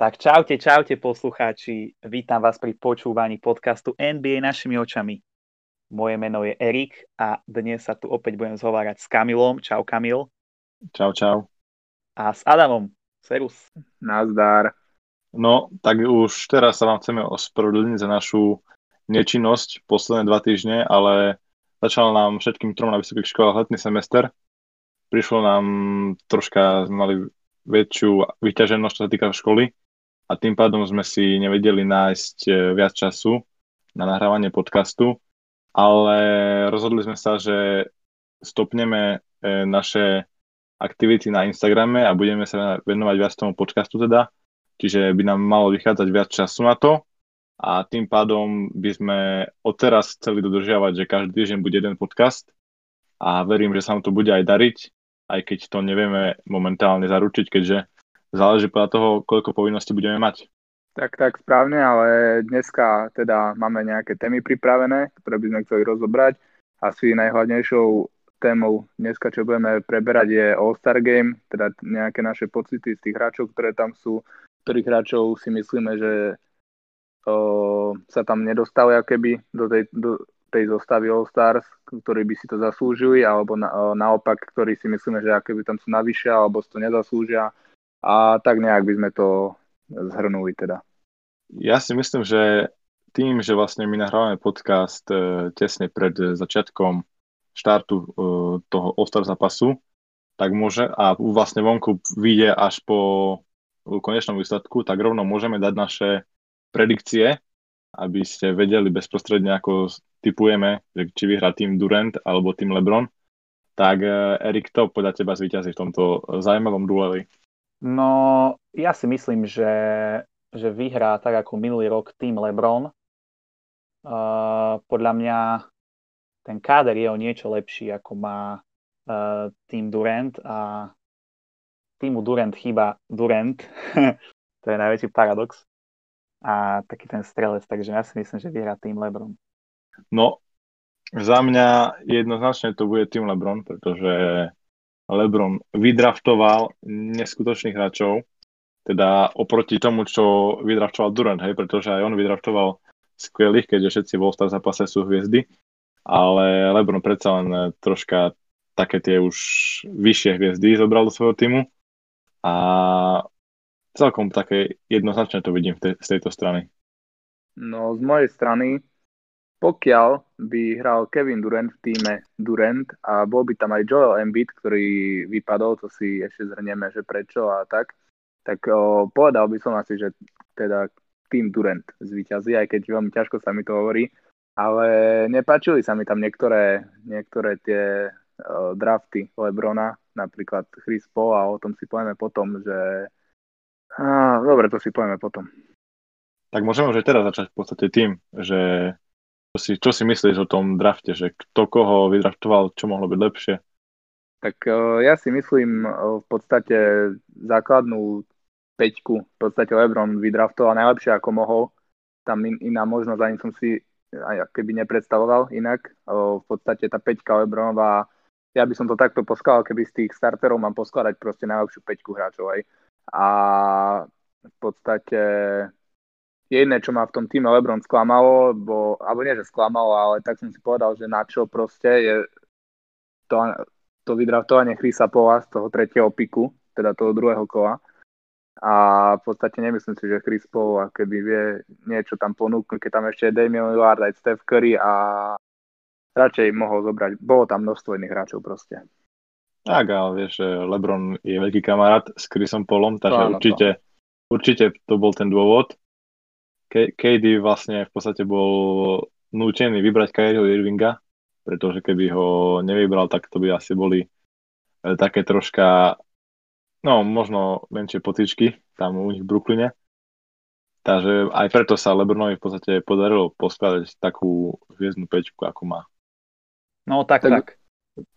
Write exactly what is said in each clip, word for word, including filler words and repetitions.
Tak čaute, čaute poslucháči, vítam vás pri počúvaní podcastu en bí ej našimi očami. Moje meno je Erik a dnes sa tu opäť budem zhovárať s Kamilom. Čau Kamil. Čau, čau. A s Adamom. Serus. Nazdar. No, tak už teraz sa vám chceme ospravedlniť za našu nečinnosť posledné dva týždne, ale začal nám všetkým trom na vysokých školách letný semester. Prišlo nám troška, mali väčšiu vyťaženosť, čo sa týka školy. A tým pádom sme si nevedeli nájsť viac času na nahrávanie podcastu, ale rozhodli sme sa, že stopneme naše aktivity na Instagrame a budeme sa venovať viac tomu podcastu teda, čiže by nám malo vychádzať viac času na to a tým pádom by sme odteraz chceli dodržiavať, že každý týždeň bude jeden podcast a verím, že sa nám to bude aj dariť, aj keď to nevieme momentálne zaručiť, keďže záleží podľa toho, koľko povinností budeme mať. Tak, tak, správne, ale dneska teda máme nejaké témy pripravené, ktoré by sme chceli rozobrať. Asi najhľadnejšou témou dneska, čo budeme preberať, je All-Star Game, teda nejaké naše pocity z tých hráčov, ktoré tam sú. Ktorých hráčov si myslíme, že o, sa tam nedostali akéby do tej, do tej zostavy All-Stars, ktorí by si to zaslúžili, alebo na, o, naopak, ktorí si myslíme, že akéby tam sú navyše, alebo si to nezaslúžia. A tak nejak by sme to zhrnuli teda. Ja si myslím, že tým, že vlastne my nahrávame podcast tesne pred začiatkom štartu toho All-Star zápasu, tak môže, a vlastne vonku vyjde až po konečnom výsledku, tak rovno môžeme dať naše predikcie, aby ste vedeli bezprostredne, ako tipujeme, či vyhrá tým Durant alebo tým LeBron. Tak Erik, to podľa teba zvíťazí v tomto zaujímavom dueli? No, ja si myslím, že, že vyhrá tak ako minulý rok tým LeBron. Uh, podľa mňa ten káder je o niečo lepší, ako má uh, tým Durant a týmu Durant chýba Durant. To je najväčší paradox. A taký ten strelec, takže ja si myslím, že vyhrá tým LeBron. No, za mňa jednoznačne to bude tým LeBron, pretože LeBron vydraftoval neskutočných hráčov, teda oproti tomu, čo vydraftoval Durant, hej, pretože aj on vydraftoval skvelých, keďže všetci v All-Star zápase sú hviezdy, ale LeBron predsa len troška také tie už vyššie hviezdy zobral do svojho týmu a celkom také jednoznačne to vidím te- z tejto strany. No, z mojej strany, pokiaľ by hral Kevin Durant v týme Durant a bol by tam aj Joel Embiid, ktorý vypadol, to si ešte zhrnieme, že prečo a tak, tak o, povedal by som asi, že teda tým Durant zvíťazí, aj keď veľmi ťažko sa mi to hovorí, ale nepáčili sa mi tam niektoré, niektoré tie o, drafty LeBrona, napríklad Chris Paul, a o tom si povieme potom, že... Á, dobre, to si povieme potom. Tak môžeme už teraz začať v podstate tým, že... Si, čo si myslíš o tom drafte, že kto koho vydraftoval, čo mohlo byť lepšie? Tak ja si myslím v podstate základnú päťku, v podstate LeBron vydraftoval najlepšie ako mohol, tam in, iná možnosť ani som si aj keby nepredstavoval inak, v podstate tá päťka LeBronová, ja by som to takto poskladal, keby z tých starterov mám poskladať proste najlepšiu päťku hráčov aj. A v podstate... Jedné, čo ma v tom týme LeBron sklamalo, bo, alebo nie, že sklamalo, ale tak som si povedal, že na čo proste je to, to vydraftovanie Chrisa Paula z toho tretieho piku, teda toho druhého kola. A v podstate nemyslím si, že Chris Paul keby vie niečo tam ponúknuť, keď tam ešte je Damian Lillard, aj Steph Curry a radšej mohol zobrať. Bolo tam množstvo iných hráčov proste. Tak, ale vieš, LeBron je veľký kamarát s Chrisom Paulom, takže to, určite, to. určite to bol ten dôvod. K D vlastne v podstate bol nútený vybrať Kyrieho Irvinga, pretože keby ho nevybral, tak to by asi boli také troška, no možno menšie potičky tam u nich v Brooklyne. Takže aj preto sa LeBronovi v podstate podarilo poskladať takú hviezdnu päťku, ako má. No tak, tak. tak.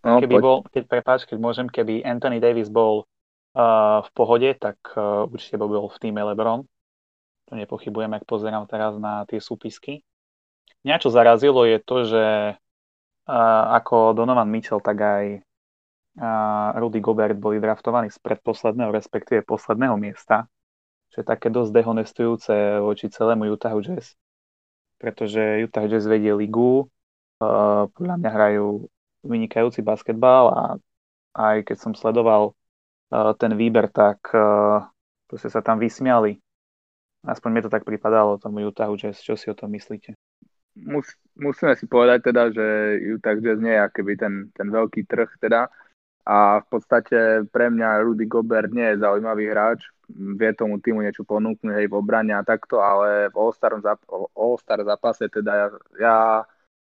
No, keby bol, keď, prepáč, keď môžem, keby Anthony Davis bol uh, v pohode, tak uh, určite bol v týme LeBron. To nepochybujem, ak pozerám teraz na tie súpisky. Mňa čo zarazilo je to, že uh, ako Donovan Mitchell, tak aj uh, Rudy Gobert boli draftovaní z predposledného, respektíve posledného miesta, čo je také dosť dehonestujúce voči celému Utah Jazz, pretože Utah Jazz vedie ligu, uh, podľa mňa hrajú vynikajúci basketbal a aj keď som sledoval uh, ten výber, tak uh, proste sa tam vysmiali. Aspoň mi to tak pripadalo tomu Utah Jazz. Čo si o tom myslíte? Mus, musíme si povedať teda, že Utah Jazz nie je akoby ten, ten veľký trh teda. A v podstate pre mňa Rudy Gobert nie je zaujímavý hráč, vie tomu týmu niečo ponúknuť, hej, v obrane a takto, ale v All-Star, zap- All-Star zápase teda ja, ja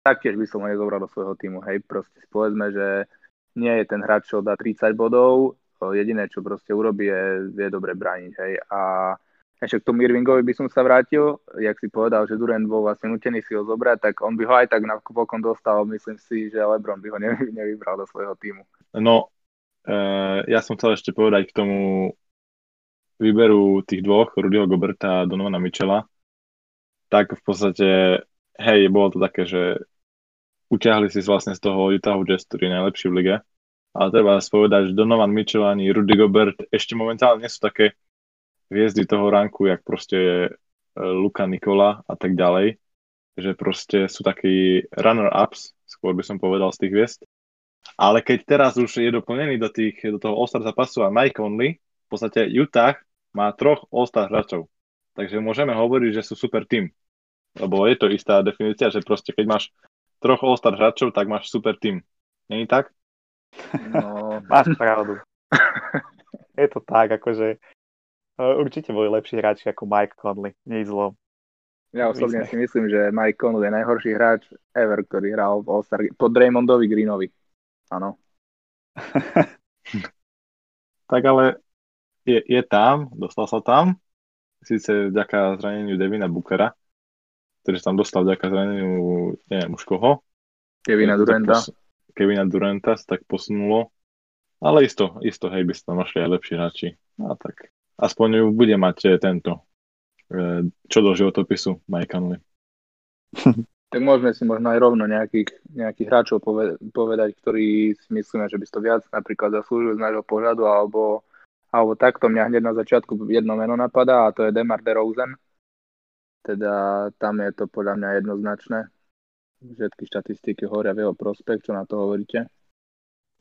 taktiež by som ho nezobral do svojho týmu, hej, proste si povedzme, že nie je ten hráč, čo dá tridsať bodov, jediné, čo proste urobí, je, je dobre brániť, hej, a ešte k tomu Irvingovi by som sa vrátil, jak si povedal, že Durant bol vlastne nutený si ho zobrať, tak on by ho aj tak napokon dostal, myslím si, že LeBron by ho nevy- nevybral do svojho týmu. No, e, ja som chcel ešte povedať k tomu výberu tých dvoch, Rudyho Goberta a Donovana Mitchella, tak v podstate, hej, bolo to také, že utiahli si vlastne z toho Utah Jazz, ktorý je najlepší v lige, ale treba spovedať, že Donovan Mitchell ani Rudy Gobert ešte momentálne nie sú také hviezdy toho ranku, jak proste Luka, Nikola a tak ďalej, že proste sú takí runner-ups, skôr by som povedal z tých hviezd. Ale keď teraz už je doplnený do, tých, do toho All-Star zápasu a Mike Conley, v podstate Utah má troch All-Star hráčov. Takže môžeme hovoriť, že sú super tým. Lebo je to istá definícia, že proste keď máš troch All-Star hráčov, tak máš super tým. Není tak? No, máš pravdu. Je to tak, akože určite boli lepší hráči ako Mike Conley. Nie zlom. Ja osobne si myslím, že Mike Conley je najhorší hráč ever, ktorý hral v All-Star po Draymondovi Greenovi. Áno. Tak ale je, je tam, dostal sa tam, síce vďaka zraneniu Devina Bookera, ktorý sa tam dostal vďaka zraneniu, neviem už koho. Kevina Duranta. Pos- Kevina Duranta sa tak posunulo, ale isto, isto, hej, by sa tam našli aj lepší hráči. A tak aspoň bude mať tento, čo do životopisu Mike Conley. Tak môžeme si možno aj rovno nejakých, nejakých hráčov povedať, ktorí si myslíme, že by si to viac napríklad zaslúžil z nášho pohľadu, alebo, alebo takto mňa hneď na začiatku jedno meno napadá a to je DeMar DeRozan. Teda tam je to podľa mňa jednoznačné. Všetky štatistiky hovoria v jeho prospech, čo na to hovoríte?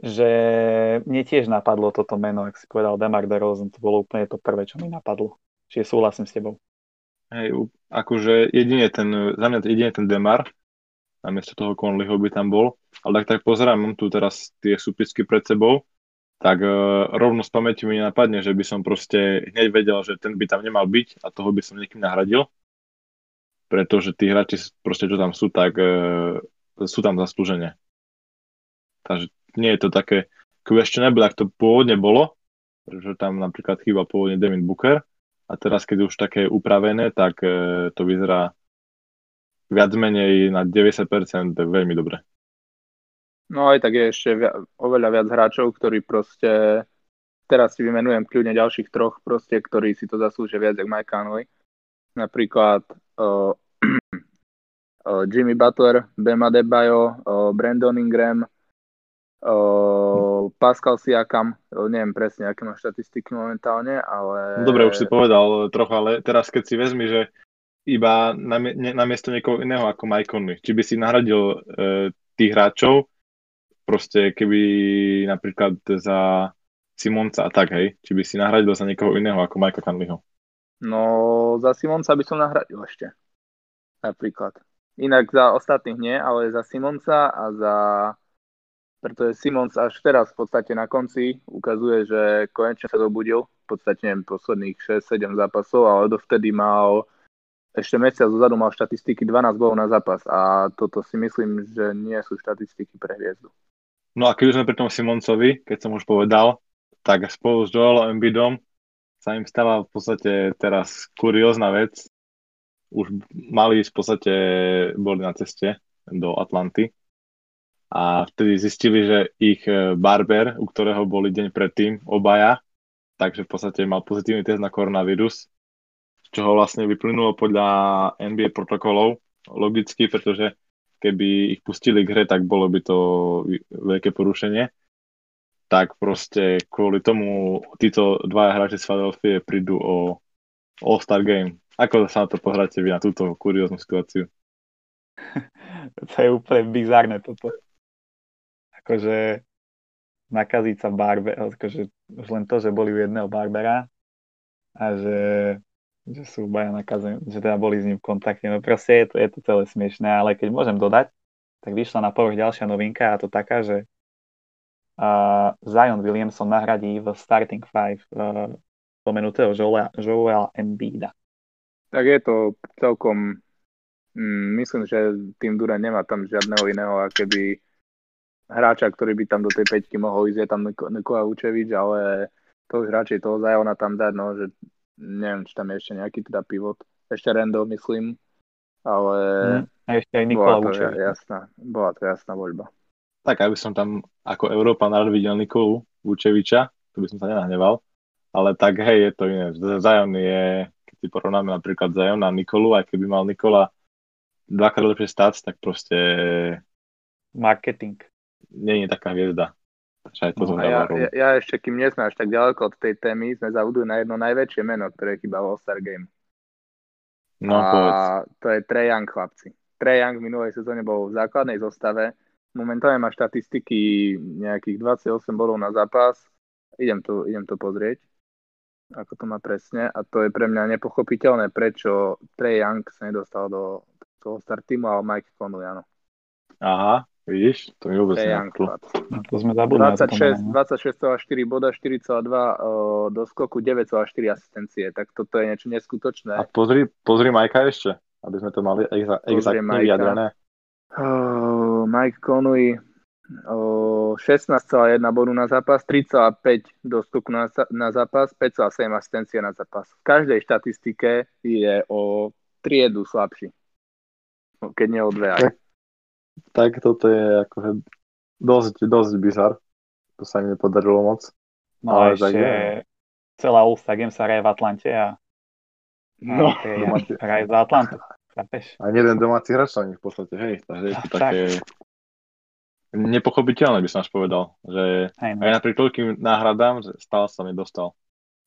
Že mne tiež napadlo toto meno, ak si povedal DeMar DeRozan, to bolo úplne to prvé, čo mi napadlo. Čiže súhlasím s tebou. Hej, akože jedine ten, za mňa jedine ten Demar, namiesto toho Conleyho by tam bol, ale tak tak pozerám, mám tu teraz tie súpisky pred sebou, tak e, rovno z pamäti mi nenapadne, že by som proste hneď vedel, že ten by tam nemal byť a toho by som niekým nahradil, pretože tí hráči proste, čo tam sú, tak e, sú tam zaslúžene. Takže nie je to také questionable, ak to pôvodne bolo, že tam napríklad chýba pôvodne Devin Booker. A teraz, keď už také upravené, tak e, to vyzerá viac menej na deväťdesiat percent veľmi dobre. No aj tak je ešte via- oveľa viac hráčov, ktorí proste, teraz si vymenujem kľudne ďalších troch proste, ktorí si to zaslúžia viac jak Mike Conley. Napríklad uh, uh, Jimmy Butler, Bam Adebayo, uh, Brandon Ingram, Uh, Pascal Siakam, neviem presne, aké má štatistiky momentálne, ale... Dobre, už si povedal trochu, ale teraz keď si vezmi, že iba na, ne, na miesto niekoho iného ako Mike Conley, či by si nahradil uh, tých hráčov, proste keby napríklad za Simonca a tak, hej, či by si nahradil za niekoho iného ako Mike Conleyho? No, za Simonca by som nahradil ešte, napríklad. Inak za ostatných nie, ale za Simonca a za... Pretože Simons až teraz v podstate na konci ukazuje, že konečne sa dobudil, v podstate neviem, posledných šesť sedem zápasov, ale dovtedy mal, ešte mesiac dozadu mal štatistiky dvanásť bodov na zápas a toto si myslím, že nie sú štatistiky pre hviezdu. No a keď už sme pri tom Simoncovi, keď som už povedal, tak spolu s Joelom Embiidom sa im stala v podstate teraz kuriózna vec. Už mali v podstate, boli na ceste do Atlanty. A vtedy zistili, že ich barber, u ktorého boli deň predtým obaja, takže v podstate mal pozitívny test na koronavírus, z čoho vlastne vyplynulo podľa en bí ej protokolov, logicky, pretože keby ich pustili k hre, tak bolo by to veľké porušenie. Tak proste kvôli tomu títo dvaja hráči z Philadelphie prídu o All-Star Game. Ako sa na to pohráte vy na túto kurióznu situáciu? To je úplne bizárne toto. Akože nakaziť sa barber, akože už len to, že boli u jedného barbera a že, že sú baja nakazení, že teda boli s ním v kontakte. No proste je to, je to celé smiešné, ale keď môžem dodať, tak vyšla na povrch ďalšia novinka a to taká, že uh, Zion Williamson nahradí v starting five uh, spomenutého Joela, Joela Embiida. Tak je to celkom, mm, myslím, že tým Durant nemá tam žiadneho iného akéby hráča, ktorý by tam do tej päťky mohol ísť, je tam Nikola Vučević, ale to už radšej toho Zajona tam dať, no, že neviem, či tam je ešte nejaký teda pivot, ešte Rendo, myslím, ale mm, a ešte aj Nikola Vučević. Jasná, bola to jasná voľba. Tak aby som tam ako Európan rád videl Nikolu Vučeviča, to by som sa nenahneval, ale tak hej, je to iné. Zion je, keď si porovnáme napríklad Zion a Nikolu, aj keby mal Nikola dvakrát lepšie stats, tak proste marketing. Nie je taká hviezda. Aj to no, ja, ja, ja ešte, kým nie sme až tak ďaleko od tej témy, sme zaudili na jedno najväčšie meno, ktoré chýba v All-Star Game. No, a povedz. To je Trae Young, chlapci. Trae Young v minulej sezóne bol v základnej zostave. Momentálne má štatistiky nejakých dvadsaťosem bodov na zápas. Idem to, idem to pozrieť, ako to má presne. A to je pre mňa nepochopiteľné, prečo Trae Young sa nedostal do All-Star týmu, ale Mike Conley, áno. Aha. Vidíš, to je vôbec nejaklo. To sme zabudli. dvadsaťšesť celá štyri boda, štyri celá dva o, do skoku, deväť celá štyri asistencie. Tak toto je niečo neskutočné. A pozri, pozri Majka ešte, aby sme to mali exa- exaktne vyjadrené. Oh, Mike Conley oh, šestnásť celá jedna bodu na zápas, tri celá päť do skoku na, na zápas, päť celá sedem asistencie na zápas. V každej štatistike je o triedu slabší. Keď nie o dve aj. Tak toto je akože dosť, dosť bizar. To sa mi nepodarilo moc. No ale ešte je celá All-Star Game sa hraje v Atlante a no, domáci hraje za Atlantu. A jeden domáci hráč sa v nich v podstate, hej. Takže je to tak, také nepochopiteľné, by som až povedal. Že hej, no. Aj napriek toľkým náhradám, že stále sa mi dostal.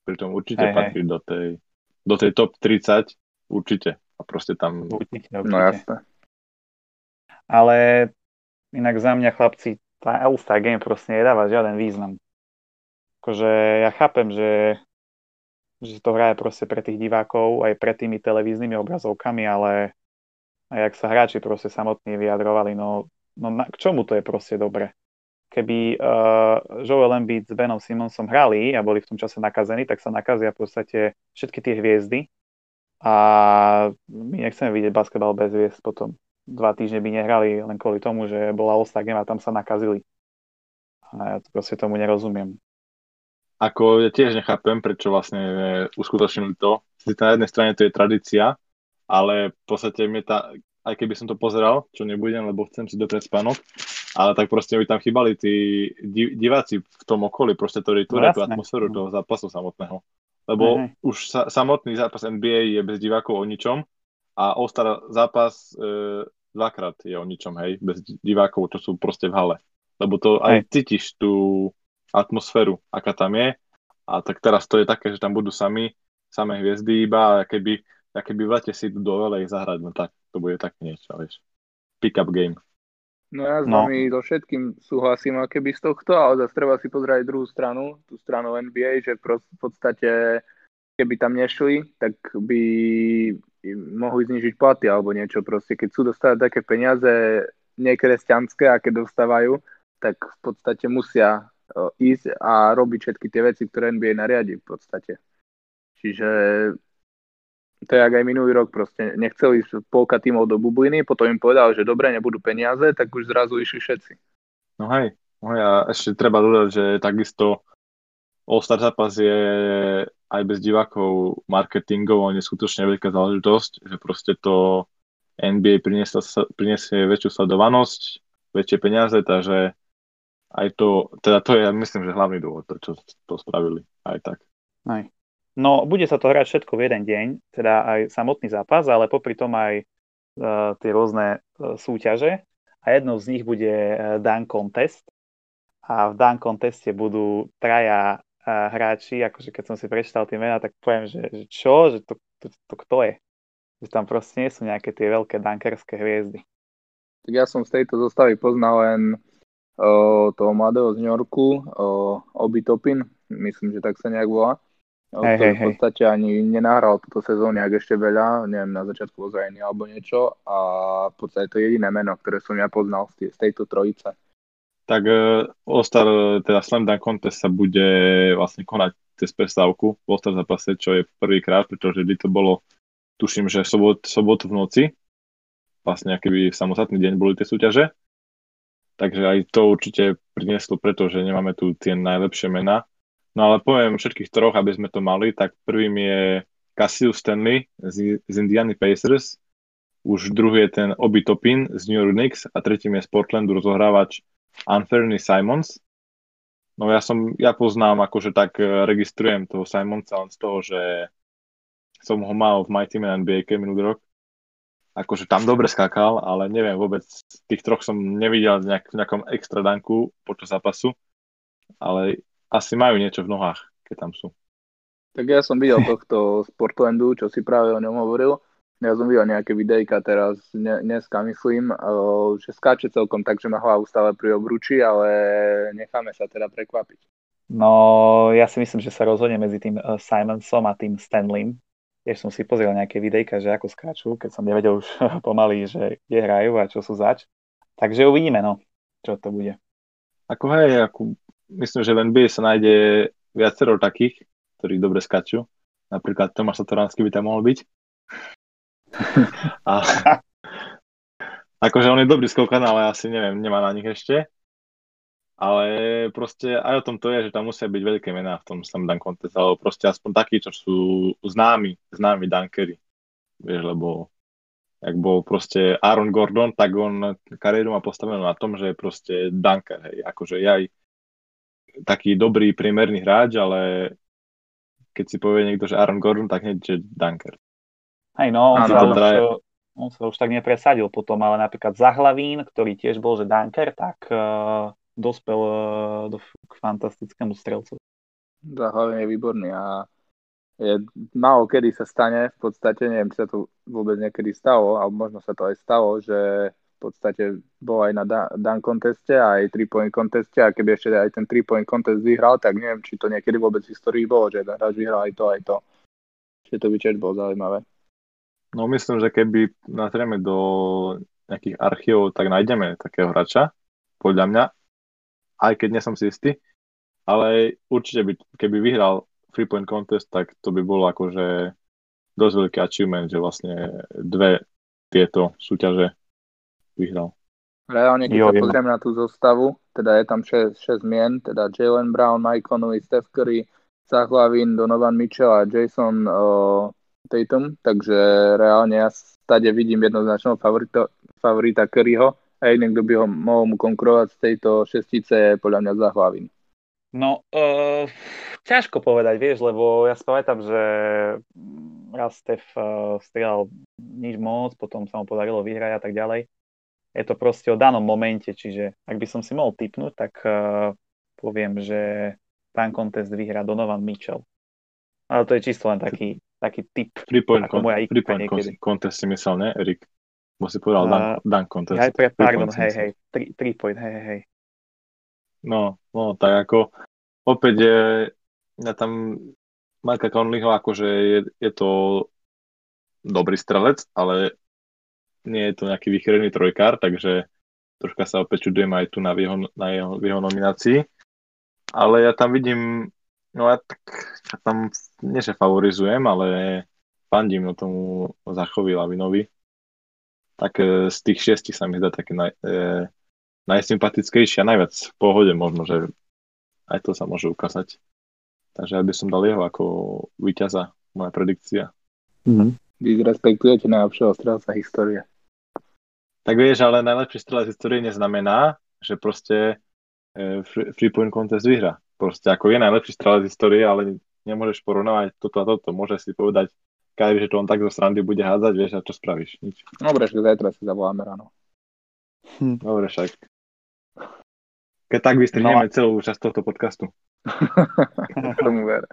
Pritom určite hej, patrí hej. Do, tej, do tej top tridsať. Určite. A proste tam... Určite, určite. No jasné. Ale inak za mňa, chlapci, tá All-Star Game proste nedáva žiaden význam. Akože ja chápem, že, že to hraje proste pre tých divákov, aj pre tými televíznymi obrazovkami, ale aj ak sa hráči proste samotní vyjadrovali, no, no na, k čomu to je proste dobre? Keby uh, Joel Embiid s Benom Simonsom hrali a boli v tom čase nakazení, tak sa nakazia v podstate všetky tie hviezdy a my nechceme vidieť basketbal bez hviezd potom. Dva týždne by nehrali len kvôli tomu, že bola All-Star Game a tam sa nakazili. A ja to proste tomu nerozumiem. Ako ja tiež nechápem, prečo vlastne uskutočnili to. Sice na jednej strane to je tradícia, ale v podstate mi tá, aj keby som to pozeral, čo nebudem, lebo chcem si dopriať spánok, ale tak proste by tam chýbali tí diváci v tom okolí, proste to retúria tú atmosféru toho zápasu samotného. Lebo mm-hmm. už sa, samotný zápas N B A je bez divákov o ničom, a All-Star zápas e, dvakrát je o ničom, hej, bez divákov, čo sú proste v hale. Lebo to hej. Aj cítiš tú atmosféru, aká tam je. A tak teraz to je také, že tam budú sami, samé hviezdy iba, a keby, a keby v lete si idú do L A zahrať, no tak to bude tak niečo, vieš. Pick-up game. No ja s vami no. So všetkým súhlasím, a keby z tohto, ale zase treba si pozrieť druhú stranu, tú stranu N B A, že v podstate keby tam nešli, tak by mohli znižiť platy alebo niečo proste. Keď sú dostávať také peniaze nekresťanské, aké dostávajú, tak v podstate musia ísť a robiť všetky tie veci, ktoré N B A nariadi v podstate. Čiže to je, ak aj minulý rok proste nechceli ísť polka tímov do bubliny, potom im povedal, že dobre, nebudú peniaze, tak už zrazu išli všetci. No hej, no ja ešte treba dodať, že takisto All-Star zápas je aj bez divákov marketingov, je skutočne veľká záležitosť, že proste to N B A priniesie, priniesie väčšiu sledovanosť, väčšie peniaze, takže aj to, teda to je, myslím, že hlavný dôvod, prečo to spravili, aj tak. Aj. No, bude sa to hrať všetko v jeden deň, teda aj samotný zápas, ale popri tom aj uh, tie rôzne uh, súťaže a jednou z nich bude uh, dunk contest a v dunk conteste budú traja a hráči, akože keď som si prečítal tie mená, tak poviem, že, že čo, že to, to, to kto je? Že tam proste nie sú nejaké tie veľké dunkerské hviezdy. Tak ja som z tejto zostavy poznal len o, toho mladého z New Yorku, o, Obi Toppin, myslím, že tak sa nejak volá. Hey, hey, v podstate hey. Ani nenahral túto sezónu nejak ešte veľa, neviem, na začiatku ozrejenia alebo niečo a v podstate to je jediné meno, ktoré som ja poznal z tejto trojice. Tak All-Star, teda Slam Dunk Contest sa bude vlastne konať cez prestávku v All-Star zápase, čo je prvýkrát, pretože vždy to bolo, tuším, že sobot, sobotu v noci, vlastne akýby samostatný deň boli tie súťaže, takže aj to určite prinieslo, pretože nemáme tu tie najlepšie mená. No ale poviem všetkých troch, aby sme to mali, tak prvým je Cassius Stanley z, z Indiana Pacers, už druhý je ten Obi Toppin z New York Knicks a tretím je z Portlandu rozohrávač Anfernee Simons. No ja som, ja poznám, akože tak registrujem toho Simonsa len z toho, že som ho mal v My Team en bé á minulý rok. Akože tam dobre skákal, ale neviem vôbec, tých troch som nevidel nejak, v nejakom extra danku počas zápasu, ale asi majú niečo v nohách, keď tam sú. Tak ja som videl tohto z Portlandu, čo si práve o ňom hovoril. Ja som videl nejaké videjka teraz, ne, dneska myslím, že skáče celkom tak, že má hlavu stále pri obruči, ale necháme sa teda prekvapiť. No, ja si myslím, že sa rozhodne medzi tým Simonsom a tým Stanleym. Tiež som si pozrel nejaké videjka, že ako skáču, keď som nevedel už pomaly, že kde hrajú a čo sú zač. Takže uvidíme, no, čo to bude. Ako hej, ako... Myslím, že v en bé á sa nájde viacero takých, ktorí dobre skáču. Napríklad Tomáš Satoranský by tam mohol byť. A, akože on je dobrý skokan, ale asi neviem, nemá na nich ešte. Ale proste aj o tom to je, že tam musia byť veľké mená v tom slam dunk contest, alebo proste aspoň takí, čo sú známi, známi dunkery. Vieš, lebo ak bol proste Aaron Gordon, tak on kariéru má postavenú na tom, že je proste dunker. Hej. Akože ja taký dobrý, priemerný hráč, ale keď si povie niekto, že Aaron Gordon, tak hneď, že dunker. Hej, no, on, ano, sa draj... už, on sa už tak nepresadil potom, ale napríklad Zach LaVine, ktorý tiež bol, že dunker, tak uh, dospel uh, do, k fantastickému strelcu. Zach LaVine je výborný a je, málo kedy sa stane, v podstate, neviem, či sa to vôbec niekedy stalo, alebo možno sa to aj stalo, že v podstate bol aj na dunk conteste, aj tri-point conteste a keby ešte aj ten tri-point contest vyhral, tak neviem, či to niekedy vôbec v histórii bolo, že ten hráč vyhral aj to, aj to. Čiže to by tiež bolo zaujímavé. No myslím, že keby natrieme do nejakých archívov, tak nájdeme takého hráča, podľa mňa, aj keď nie som si istý, ale určite by, keby vyhral three-point contest, tak to by bolo akože dosť veľký achievement, že vlastne dve tieto súťaže vyhral. Reálne, keď jo, sa pozrieme na tú zostavu, teda je tam šesť mien, teda Jalen Brown, Mike Conley, Steph Curry, Zach LaVine, Donovan Mitchell a Jason uh, Tatum, takže reálne ja stade vidím jednoznačného favorito, favorita Curryho a jeden, kto by ho mohol mu konkurovať z tejto šestice je podľa mňa Zach LaVine. No, uh, ťažko povedať, vieš, lebo ja si pamätám, že raz Steph uh, strieľal nič moc, potom sa mu podarilo vyhrať a tak ďalej. Je to proste o danom momente, čiže ak by som si mohol tipnúť, tak uh, poviem, že pán kontest vyhrá Donovan Mitchell. Ale to je čisto len taký, taký tip. Three-point con- contest si myslel, ne, Erik? Bo si povedal uh, dunk, dunk contest. Aj pre, pardon, hej, hej, three-point, hej, hej. No, no, tak ako opäť je, ja tam Mike Conleyho, akože je, je to dobrý strelec, ale nie je to nejaký vychrený trojkár, takže troška sa opäť čudujem aj tu na jeho, na jeho, jeho nominácii. Ale ja tam vidím, no ja, tak, ja tam nie že favorizujem, ale fandím o tomu Zachovi Lavinovi. Tak z tých šiestich sa mi zdá také naj, e, najsympatickejšie a najviac v pohode možno, že aj to sa môže ukázať. Takže ja by som dal jeho ako víťaza, moja predikcia. Mhm. Vy respektujete najlepšieho strelca histórie. Tak vieš, ale najlepší strelec histórie neznamená, že proste free point contest vyhrá. Proste ako je najlepší strelec histórie, ale nemôžeš porovnávať toto a toto. Môžeš si povedať, Kyrie, že to on tak zo srandy bude hádzať, vieš, a čo spravíš? Nič. Dobre, však zajtra si zavoláme ráno. Hm. Dobre, však. Keď tak vystrihneme no celú časť tohto podcastu. Tomu ver.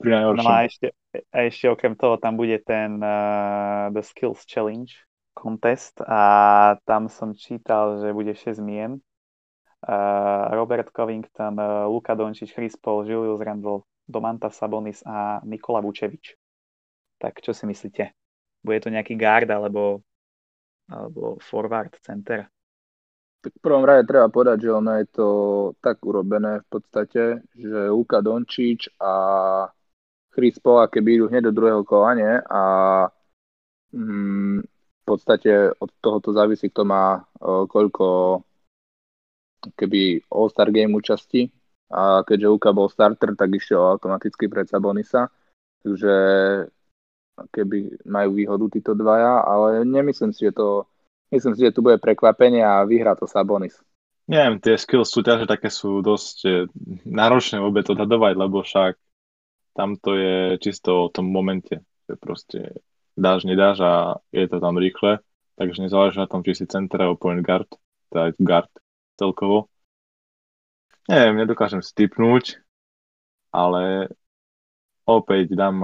No a ešte, a ešte okrem toho tam bude ten uh, The Skills Challenge contest a tam som čítal, že bude šesť mien. Uh, Robert Covington, uh, Luka Dončič, Chris Paul, Julius Randle, Domantas Sabonis a Nikola Vučević. Tak čo si myslíte? Bude to nejaký guard alebo, alebo forward, center? V prvom rade treba povedať, že ono je to tak urobené v podstate, že Luka Dončič a Chris Paul keby idú hneď do druhého kola, nie? A mm, v podstate od tohoto závisí, kto má o, koľko keby All-Star Game účasti. A keďže Luka bol starter, tak išiel automaticky pred Sabonisa. Takže keby majú výhodu títo dvaja, ale nemyslím si, že to Myslím si, že tu bude prekvapenie a vyhrá to Sabonis. Neviem, tie skills súťaže také sú dosť náročné vôbec odhadovať, lebo však tamto je čisto o tom momente, že proste dáš, nedáš a je to tam rýchle, takže nezáleží na tom, či si center alebo point guard, teda guard celkovo. Neviem, nedokážem si tipnúť, ale opäť dám,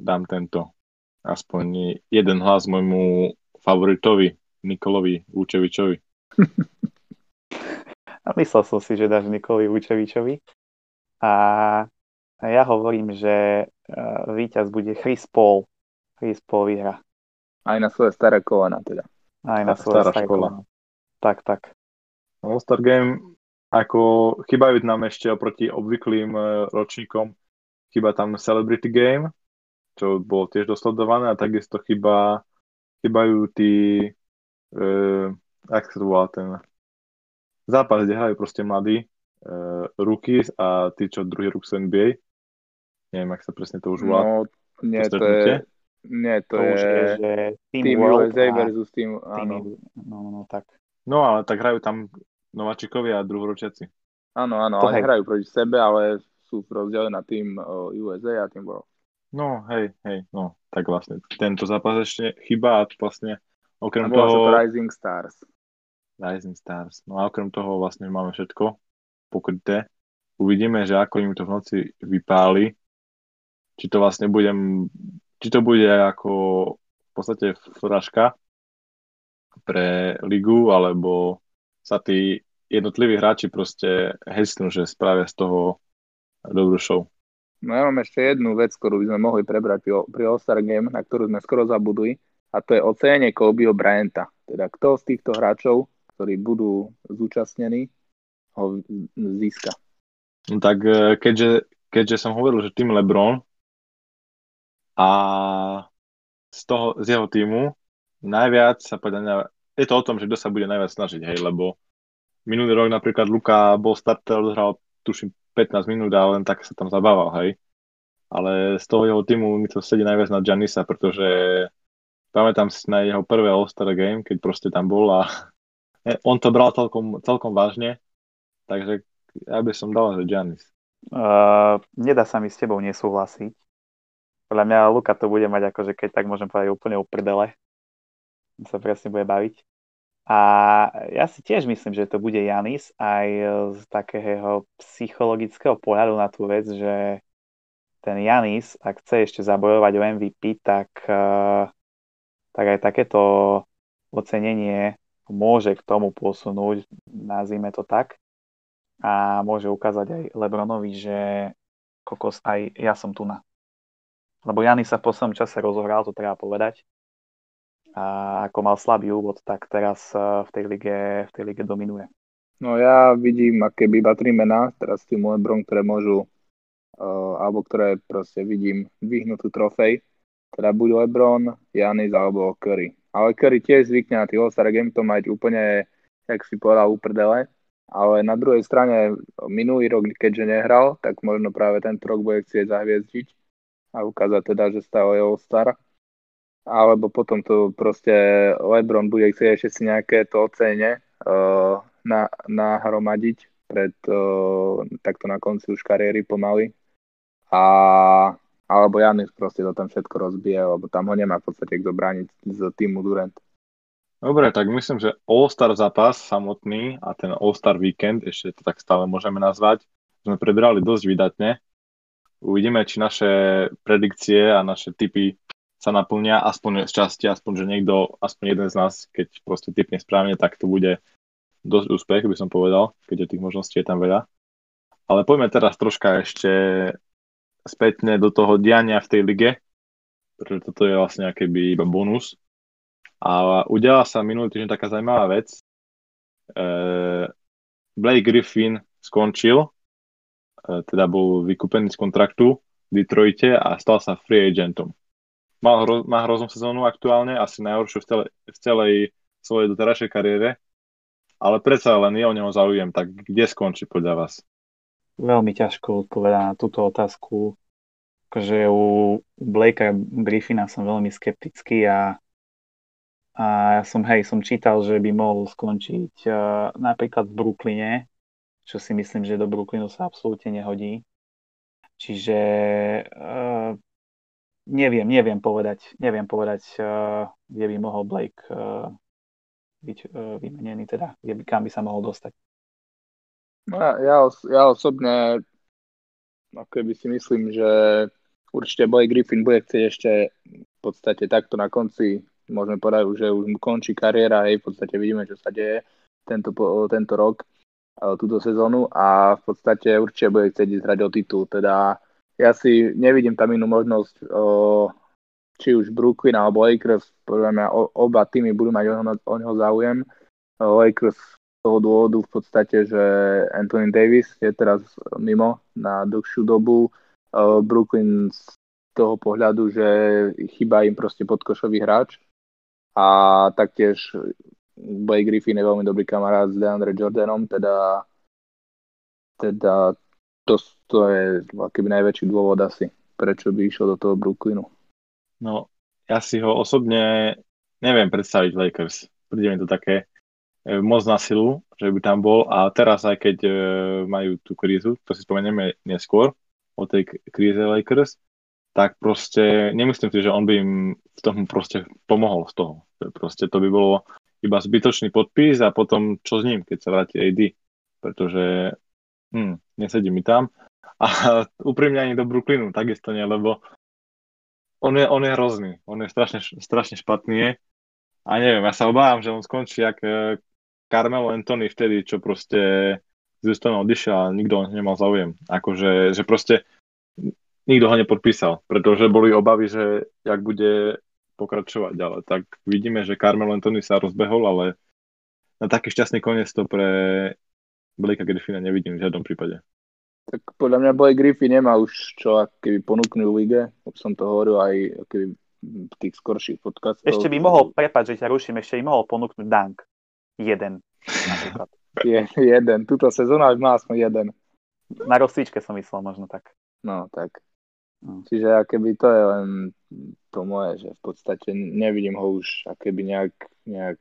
dám tento aspoň jeden hlas môjmu favoritovi, Nikolovi Vučevičovi. A myslel som si, že dáš Nikolovi Vučevičovi. A ja hovorím, že víťaz bude Chris Paul. Chris Paul vyhra. Aj na svoje staré kolena teda. Aj na svoje staré kolena. Tak, tak. All-Star Game, ako chýbajú nám ešte oproti obvyklým ročníkom, chýba tam Celebrity Game, čo bolo tiež dosledované a takisto chýba Chýbajú tí, e, ak sa to volá ten zápas, kde hrajú proste mladí, e, rookies a tí, čo druhý rok sú en bí ej. Neviem, ak sa presne to už volá. No, nie, to, to je... Nie, to, to je, je že Team, team World ú es á versus Team... Áno. No, no, tak. No, ale tak hrajú tam nováčikovia a druhoročiaci. Áno, áno, to ale hrajú proti sebe, ale sú rozdielne na Team ú es á a Team World. No, hej, hej, no, tak vlastne tento zápas ešte chýba a vlastne okrem toho... A bolo to Rising Stars. Rising Stars, no a okrem toho vlastne máme všetko pokryté. Uvidíme, že ako im to v noci vypáli, či to vlastne budem, či to bude ako v podstate fraška pre ligu, alebo sa tí jednotliví hráči proste hecnú, že spravia z toho dobrú show. No ja mám ešte jednu vec, ktorú by sme mohli prebrať pri All-Star Game, na ktorú sme skoro zabudli, a to je ocenenie Kobeho Bryanta. Teda kto z týchto hráčov, ktorí budú zúčastnení, ho získa. No tak keďže, keďže som hovoril, že tým LeBron a z, toho, z jeho týmu najviac sa podľa je to o tom, že kto sa bude najviac snažiť, hej, lebo minulý rok napríklad Luka bol starter, odhral tuším pätnásť minút a len tak sa tam zabával, hej. Ale z toho jeho týmu mi to sedí najviac na Giannisa, pretože pamätám si na jeho prvé All-Star Game, keď proste tam bol a on to bral celkom, celkom vážne, takže ja by som dal, že Giannis. Uh, nedá sa mi s tebou nesúhlasiť. Podľa mňa Luka to bude mať akože, keď tak môžem povedať, úplne uprdele. Sa presne bude baviť. A ja si tiež myslím, že to bude Giannis aj z takého psychologického pohľadu na tú vec, že ten Giannis, ak chce ešte zabojovať o em ví pí, tak, tak aj takéto ocenenie môže k tomu posunúť, nazvime to tak. A môže ukázať aj LeBronovi, že kokos, aj ja som tu na. Lebo Giannis sa v poslednom čase rozohral, to treba povedať. A ako mal slabý úvod, tak teraz v tej lige, v tej lige dominuje. No ja vidím, aké by iba tri mená, teraz tým LeBron, ktoré môžu, uh, alebo ktoré proste vidím vyhnutú trofej, teda buď LeBron, Giannis alebo Curry. Ale Curry tiež zvykne na tých All-Star Game to mať úplne, jak si povedal, uprdele, ale na druhej strane minulý rok, keďže nehral, tak možno práve tento rok bude chcieť zahviezdiť a ukázať teda, že stále je All-Star. Alebo potom to proste LeBron bude chcieť ešte si nejaké to ocenie uh, na, nahromadiť pred uh, takto na konci už kariéry pomaly. A, alebo Giannis proste to tam všetko rozbije, lebo tam ho nemá v podstate kto brániť z týmu Durant. Dobre, tak myslím, že All-Star zápas samotný a ten All-Star víkend, ešte to tak stále môžeme nazvať, sme prebrali dosť vydatne. Uvidíme, či naše predikcie a naše tipy sa naplnia, aspoň z časti, aspoň, že niekto, aspoň jeden z nás, keď proste tipne správne, tak to bude dosť úspech, by som povedal, keďže tých možností je tam veľa. Ale poďme teraz troška ešte spätne do toho diania v tej lige, pretože toto je vlastne akéby iba bonus. A udiala sa minulý týždeň taká zaujímavá vec. Blake Griffin skončil, teda bol vykúpený z kontraktu v Detroite a stal sa free agentom. Má, hro, má hroznú sezónu aktuálne, asi najhoršiu v, tele, v celej svojej doterajšej kariére, ale predsa len je o neho záujem, tak kde skončí podľa vás? Veľmi ťažko odpovedať na túto otázku, že u Blakea Griffina som veľmi skeptický a, a ja som, hej, som čítal, že by mohol skončiť uh, napríklad v Brooklyne, čo si myslím, že do Brooklynu sa absolútne nehodí. Čiže uh, Neviem, neviem povedať, neviem povedať, uh, kde by mohol Blake uh, byť uh, vymenený, teda, kde by, kam by sa mohol dostať. No, ja, ja osobne ako keby si myslím, že určite Blake Griffin bude chcieť ešte v podstate takto na konci, môžeme povedať, že už mu končí kariéra, hej, v podstate vidíme, čo sa deje tento, tento rok, túto sezónu a v podstate určite bude chcieť zhrať o titul, teda ja si nevidím tam inú možnosť, o, či už Brooklyn alebo Lakers, povedzme, oba týmy budú mať o, o neho záujem. Lakers z toho dôvodu v podstate, že Anthony Davis je teraz mimo na dlhšiu dobu. O, Brooklyn z toho pohľadu, že chýba im proste podkošový hráč. A taktiež Blake Griffin je veľmi dobrý kamarát s DeAndre Jordanom, teda... teda To, to je akýby najväčší dôvod asi, prečo by išiel do toho Brooklynu. No, ja si ho osobne neviem predstaviť Lakers. Príde mi to také e, moc na silu, že by tam bol. A teraz, aj keď e, majú tú krízu, to si spomenieme neskôr, o tej kríze Lakers, tak proste nemyslím si, že on by im v tom proste pomohol z toho. Proste to by bolo iba zbytočný podpis a potom čo s ním, keď sa vráti á dé. Pretože... Hmm, nesedí mi tam a úprimne ani do Brooklynu takisto nie, lebo on je, on je hrozný, on je strašne, strašne špatný a neviem, ja sa obávam, že on skončí jak Carmelo Anthony vtedy, čo proste z Houstonu odišiel a nikto on nemal záujem, akože že proste nikto ho nepodpísal, pretože boli obavy, že jak bude pokračovať ďalej, tak vidíme, že Carmelo Anthony sa rozbehol, ale na taký šťastný koniec to pre Blakea Griffina nevidím v žiadnom prípade. Tak podľa mňa Blake Griffin nemá už čo keby ponúknú v lige. Už som to hovoril aj keby v tých skorších podcastov. Ešte by mohol, prepáč, že ťa ruším, ešte by mohol ponúknuť dunk. Jeden. Je, jeden. Túto sezóna už má aspoň jeden. Na rozcvičke som myslel možno tak. No tak. No. Čiže akéby to je len to moje, že v podstate nevidím ho už akéby nejak nejak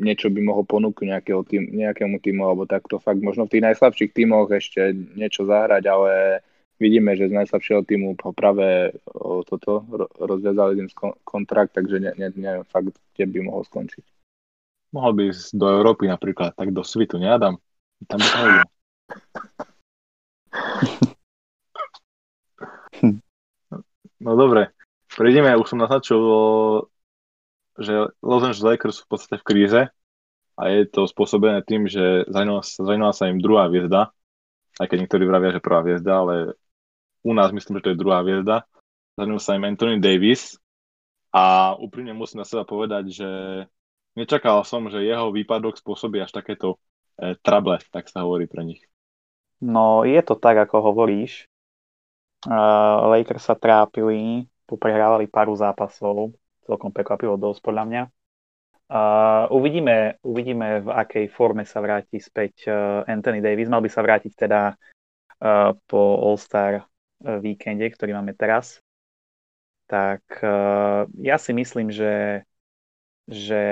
niečo by mohol ponúknuť tým, nejakému týmu, alebo takto fakt možno v tých najslabších tímoch ešte niečo zahrať, ale vidíme, že z najslabšieho týmu ho práve o toto rozviazali kontrakt, takže ne, ne, neviem fakt, kde by mohol skončiť. Mohol by ísť do Európy napríklad, tak do Svitu, ne Adam? Tam by to neviem. No dobre, prejdeme, už som naznačil že Los Angeles Lakers sú v podstate v kríze a je to spôsobené tým, že zranila sa im druhá hviezda, aj keď niektorí vravia, že prvá hviezda, ale u nás myslím, že to je druhá hviezda. Zranil sa im Anthony Davis a úprimne musím na seba povedať, že nečakal som, že jeho výpadok spôsobí až takéto e, trable, tak sa hovorí pre nich. No je to tak, ako hovoríš. Uh, Lakers sa trápili, poprehrávali paru zápasov, celkom prekvapilo dosť podľa mňa. Uh, uvidíme, uvidíme, v akej forme sa vráti späť uh, Anthony Davis. Mal by sa vrátiť teda uh, po All-Star víkende, ktorý máme teraz. Tak uh, ja si myslím, že, že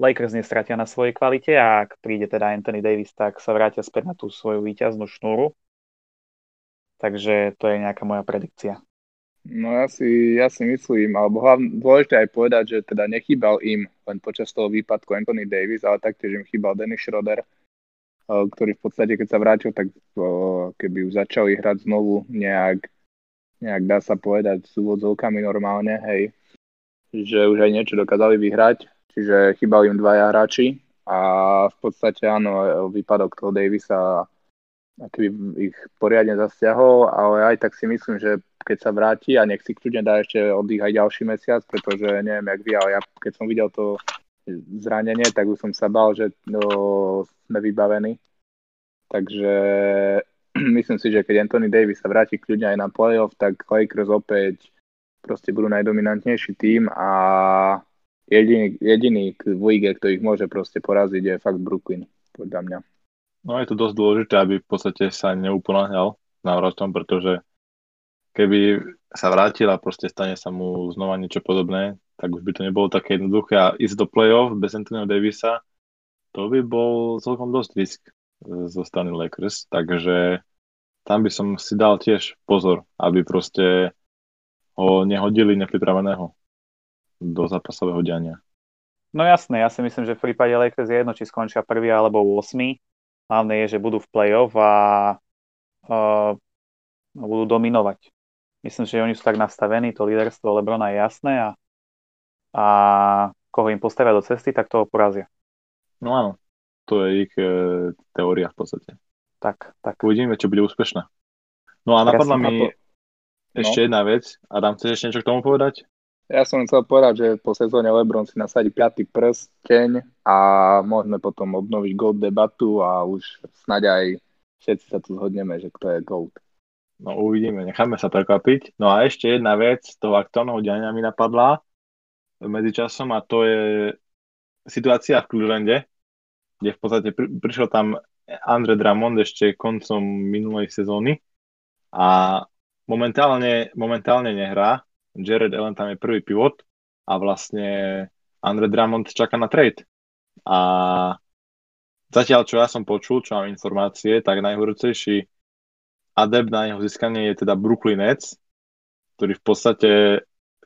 Lakers nestratia na svojej kvalite a ak príde teda Anthony Davis, tak sa vrátia späť na tú svoju víťaznú šnúru. Takže to je nejaká moja predikcia. No ja si, ja si myslím, alebo hlavne dôležité aj povedať, že teda nechýbal im len počas toho výpadku Anthony Davis, ale taktiež im chýbal Dennis Schroeder, ktorý v podstate, keď sa vrátil, tak keby už začali hrať znovu nejak, nejak dá sa povedať, s úvodzovkami normálne, hej, že už aj niečo dokázali vyhrať, čiže chýbali im dvaja hráči a v podstate áno, výpadok toho Davisa aký ich poriadne zasiahol, ale aj tak si myslím, že keď sa vráti a nech si kľudne dá ešte oddych aj ďalší mesiac, pretože neviem jak vy, ale ja keď som videl to zranenie, tak už som sa bál, že no, sme vybavení. Takže myslím si, že keď Anthony Davis sa vráti kľudne aj na playoff, tak Lakers opäť proste budú najdominantnejší tím a jediný, jediný v líge, kto ich môže proste poraziť, je fakt Brooklyn, podľa mňa. No je to dosť dôležité, aby v podstate sa neuponáhľal návratom, pretože keby sa vrátil a proste stane sa mu znova niečo podobné, tak už by to nebolo také jednoduché. A ísť do play-off bez Anthonyho Davisa, to by bol celkom dosť risk zo strany Lakers, takže tam by som si dal tiež pozor, aby proste ho nehodili nepripraveného do zápasového diania. No jasné, ja si myslím, že v prípade Lakers je jedno, či skončia prvý alebo ôsmy. Hlavné je, že budú v play-off a uh, budú dominovať. Myslím, že oni sú tak nastavení, to líderstvo LeBrona je jasné a, a koho im postavia do cesty, tak toho porazia. No áno, to je ich e, teória v podstate. Tak, tak. Uvidíme, čo bude úspešné. No a napadla ja mi na to... ešte no. jedna vec. Adam, chceš ešte niečo k tomu povedať? Ja som chcel povedať, že po sezóne LeBron si nasadí piaty prsteň a môžeme potom obnoviť GOAT debatu a už snáď aj všetci sa tu zhodneme, že kto je GOAT. No uvidíme, necháme sa prekvapiť. No a ešte jedna vec z toho aktuálneho diania mi napadla medzičasom a to je situácia v Clevelande, kde v podstate pri, prišiel tam Andre Drummond ešte koncom minulej sezóny a momentálne, momentálne nehrá. Jared Allen tam je prvý pivot a vlastne Andre Drummond čaká na trade. A zatiaľ, čo ja som počul, čo mám informácie, tak najhorúcejší adept na jeho získanie je teda Brooklyn Nets, ktorý v podstate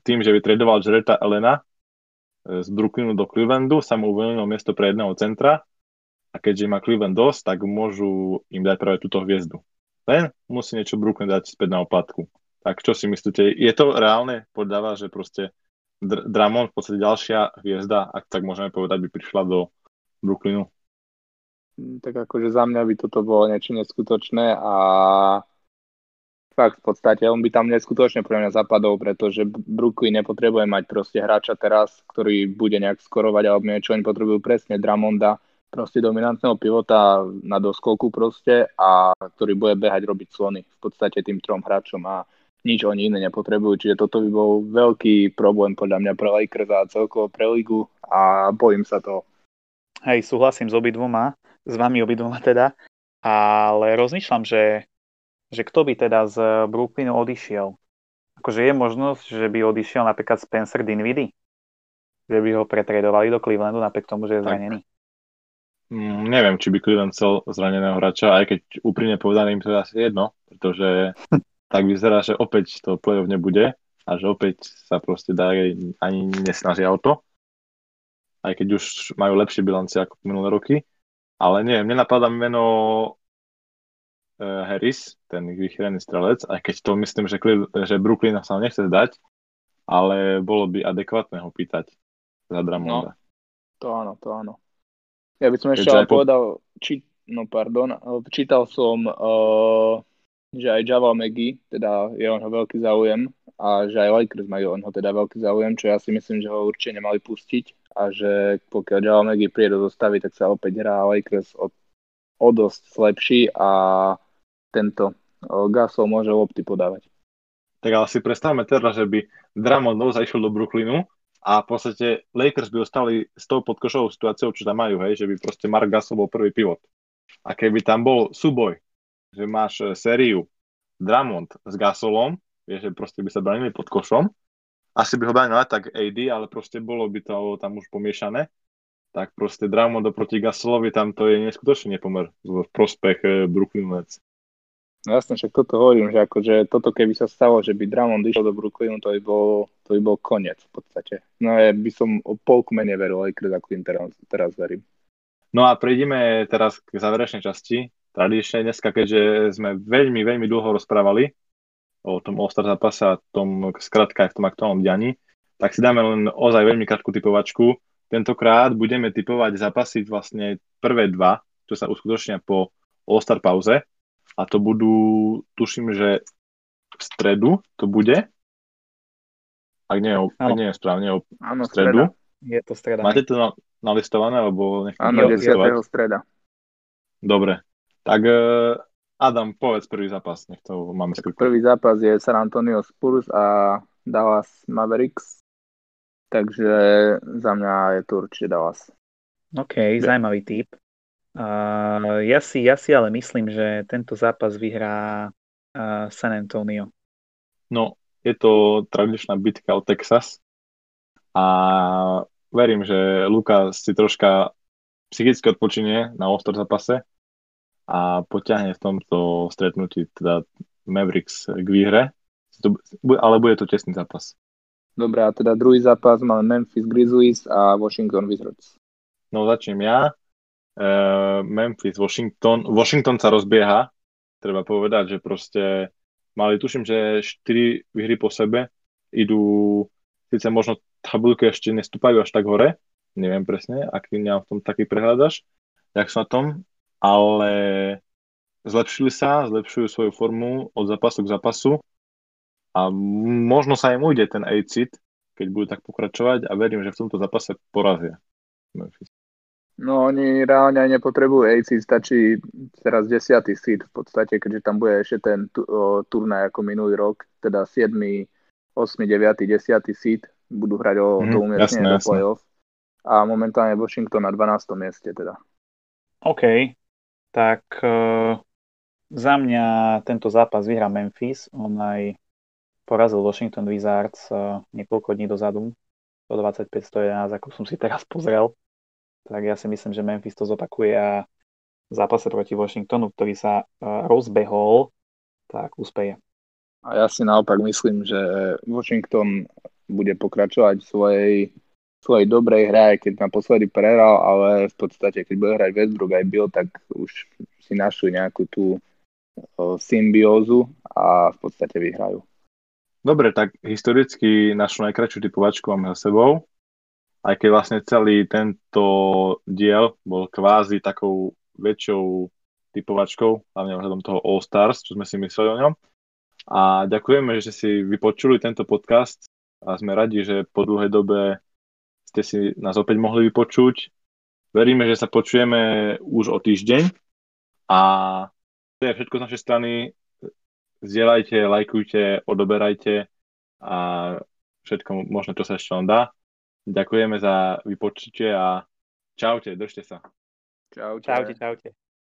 tým, že vytradoval Jareda Allena z Brooklynu do Clevelandu, sa mu uvoľnilo miesto pre jedného centra a keďže má Cleveland dosť, tak môžu im dať práve túto hviezdu. Len musí niečo Brooklyn dať späť na oplatku. Tak čo si myslíte? Je to reálne? Podľa vás, že proste Dr- Drummond, v podstate ďalšia hviezda, ak tak môžeme povedať, by prišla do Brooklynu? Tak akože za mňa by toto bolo niečo neskutočné a fakt v podstate on by tam neskutočne pre mňa zapadol, pretože Brooklyn nepotrebuje mať proste hráča teraz, ktorý bude nejak skorovať alebo niečo, oni potrebujú presne Drummonda, proste dominantného pivota na doskoku proste a ktorý bude behať robiť slony v podstate tým trom hráčom a nič oni iné nepotrebujú, čiže toto by bol veľký problém podľa mňa pre Lakers a celkovo pre ligu a bojím sa toho. Hej, súhlasím s obidvoma, s vami obidvoma teda, ale rozmýšľam, že, že kto by teda z Brooklynu odišiel. Akože je možnosť, že by odišiel napríklad Spencer Dinwiddie, že by ho pretredovali do Clevelandu napriek tomu, že je zranený. Mm, neviem, či by Cleveland chcel zraneného hráča, aj keď úprimne povedané im to je asi jedno, pretože tak vyzerá, že opäť to play-off nebude a že opäť sa proste dá ani nesnažia o to. Aj keď už majú lepšie bilancie ako minulé roky. Ale neviem, nenapadá mi meno Harris, ten vychýrený strelec, aj keď to myslím, že, že Brooklyn sa ho nechce zdať, ale bolo by adekvátne ho pýtať za Drummonda. No, to áno, to áno. Ja by som ešte ale po... povedal, či... no pardon, čítal som... Uh... že aj JaVale McGee, teda je on ho veľký záujem a že aj Lakers majú on ho teda veľký záujem, čo ja si myslím, že ho určite nemali pustiť a že pokiaľ JaVale McGee príde do zostavy, tak sa opäť hrá Lakers o, o dosť lepší a tento o, Gasol môže lopty podávať. Tak ale si predstavme teraz, že by Drummond išiel do Brooklynu a v podstate Lakers by ostali s tou podkošovou situáciou, čo tam majú, hej, že by proste Marc Gasol bol prvý pivot. A keby tam bol súboj, že máš sériu Drummond s Gasolom, vieš, že proste by sa branili pod košom. Asi by ho bránil aj tak á dé, ale proste bolo by to tam už pomiešané. Tak proste Drummond oproti Gasolovi, tam to je neskutočný nepomer v prospech Brooklyn Nets. No jasne, však toto hovorím, že akože toto keby sa stalo, že by Drummond išiel do Brooklynu, to by bol, to by bol koniec v podstate. No ja by som o polku menej veril Lakers, ako im teraz, teraz verím. No a prejdeme teraz k záverečnej časti. Tradične dneska, keďže sme veľmi, veľmi dlho rozprávali o tom All-Star zápase a tom skrátka aj v tom aktuálnom dianí, tak si dáme len ozaj veľmi krátku typovačku. Tentokrát budeme typovať zápasy vlastne prvé dva, čo sa uskutočnia po All-Star pauze. A to budú, tuším, že v stredu to bude. Ak nie, ak nie je správne, o ano, stredu. Streda. Je to streda. Máte to na, nalistované? Alebo áno, desiateho streda. Dobre. Tak uh, Adam, povedz prvý zápas. Nech to máme skrytko. Prvý zápas je San Antonio Spurs a Dallas Mavericks. Takže za mňa je to určite Dallas. OK, zaujímavý tip. Uh, ja, si, ja si ale myslím, že tento zápas vyhrá uh, San Antonio. No, je to tradičná bitka o Texas a verím, že Luka si troška psychicky odpočinie na All-Star zápase a potiahne v tomto stretnutí teda Mavericks k výhre, ale bude to tesný zápas. Dobre, a teda druhý zápas má Memphis Grizzlies a Washington Wizards. No, začnem ja. Memphis, Washington. Washington sa rozbieha, treba povedať, že proste mali, tuším, že štyri výhry po sebe, idú, síce možno tabuľky ešte nestúpajú až tak hore, neviem presne, aký mňa v tom taký prehľadaš, jak sú na tom, ale zlepšili sa, zlepšujú svoju formu od zápasu k zápasu a možno sa im ujde ten eight seed, keď budú tak pokračovať a verím, že v tomto zápase porazia Memphis. No oni reálne aj nepotrebujú eight seed, stačí teraz desiaty seed v podstate, keďže tam bude ešte ten tu, o, turnaj ako minulý rok, teda siedmy, ôsmy, deviaty, desiaty seed budú hrať o mm, to umiestnenie do playoff a momentálne Washington na dvanástom mieste teda. OK, tak uh, za mňa tento zápas vyhrá Memphis, on aj porazil Washington Wizards uh, niekoľko dní dozadu, sto dvadsaťpäť sto jedenásť, ako som si teraz pozrel. Tak ja si myslím, že Memphis to zopakuje a v zápase proti Washingtonu, ktorý sa rozbehol, tak úspeje. A ja si naopak myslím, že Washington bude pokračovať v svojej, svojej dobrej hre, keď naposledy prehral, ale v podstate, keď bude hrať Westbrook aj Bill, tak už si našli nejakú tú symbiózu a v podstate vyhrajú. Dobre, tak historicky našu najkračšiu typovačku máme za sebou. Aj keď vlastne celý tento diel bol kvázi takou väčšou typovačkou, hlavne ohľadom toho All Stars, čo sme si mysleli o ňom. A ďakujeme, že si vypočuli tento podcast a sme radi, že po dlhej dobe ste si nás opäť mohli vypočuť. Veríme, že sa počujeme už o týždeň. A to je všetko z našej strany. Zdieľajte, lajkujte, odoberajte a všetko možné, čo sa ešte len dá. Ďakujeme za vypočutie a čaute, držte sa. Čaute. Čaute, čaute.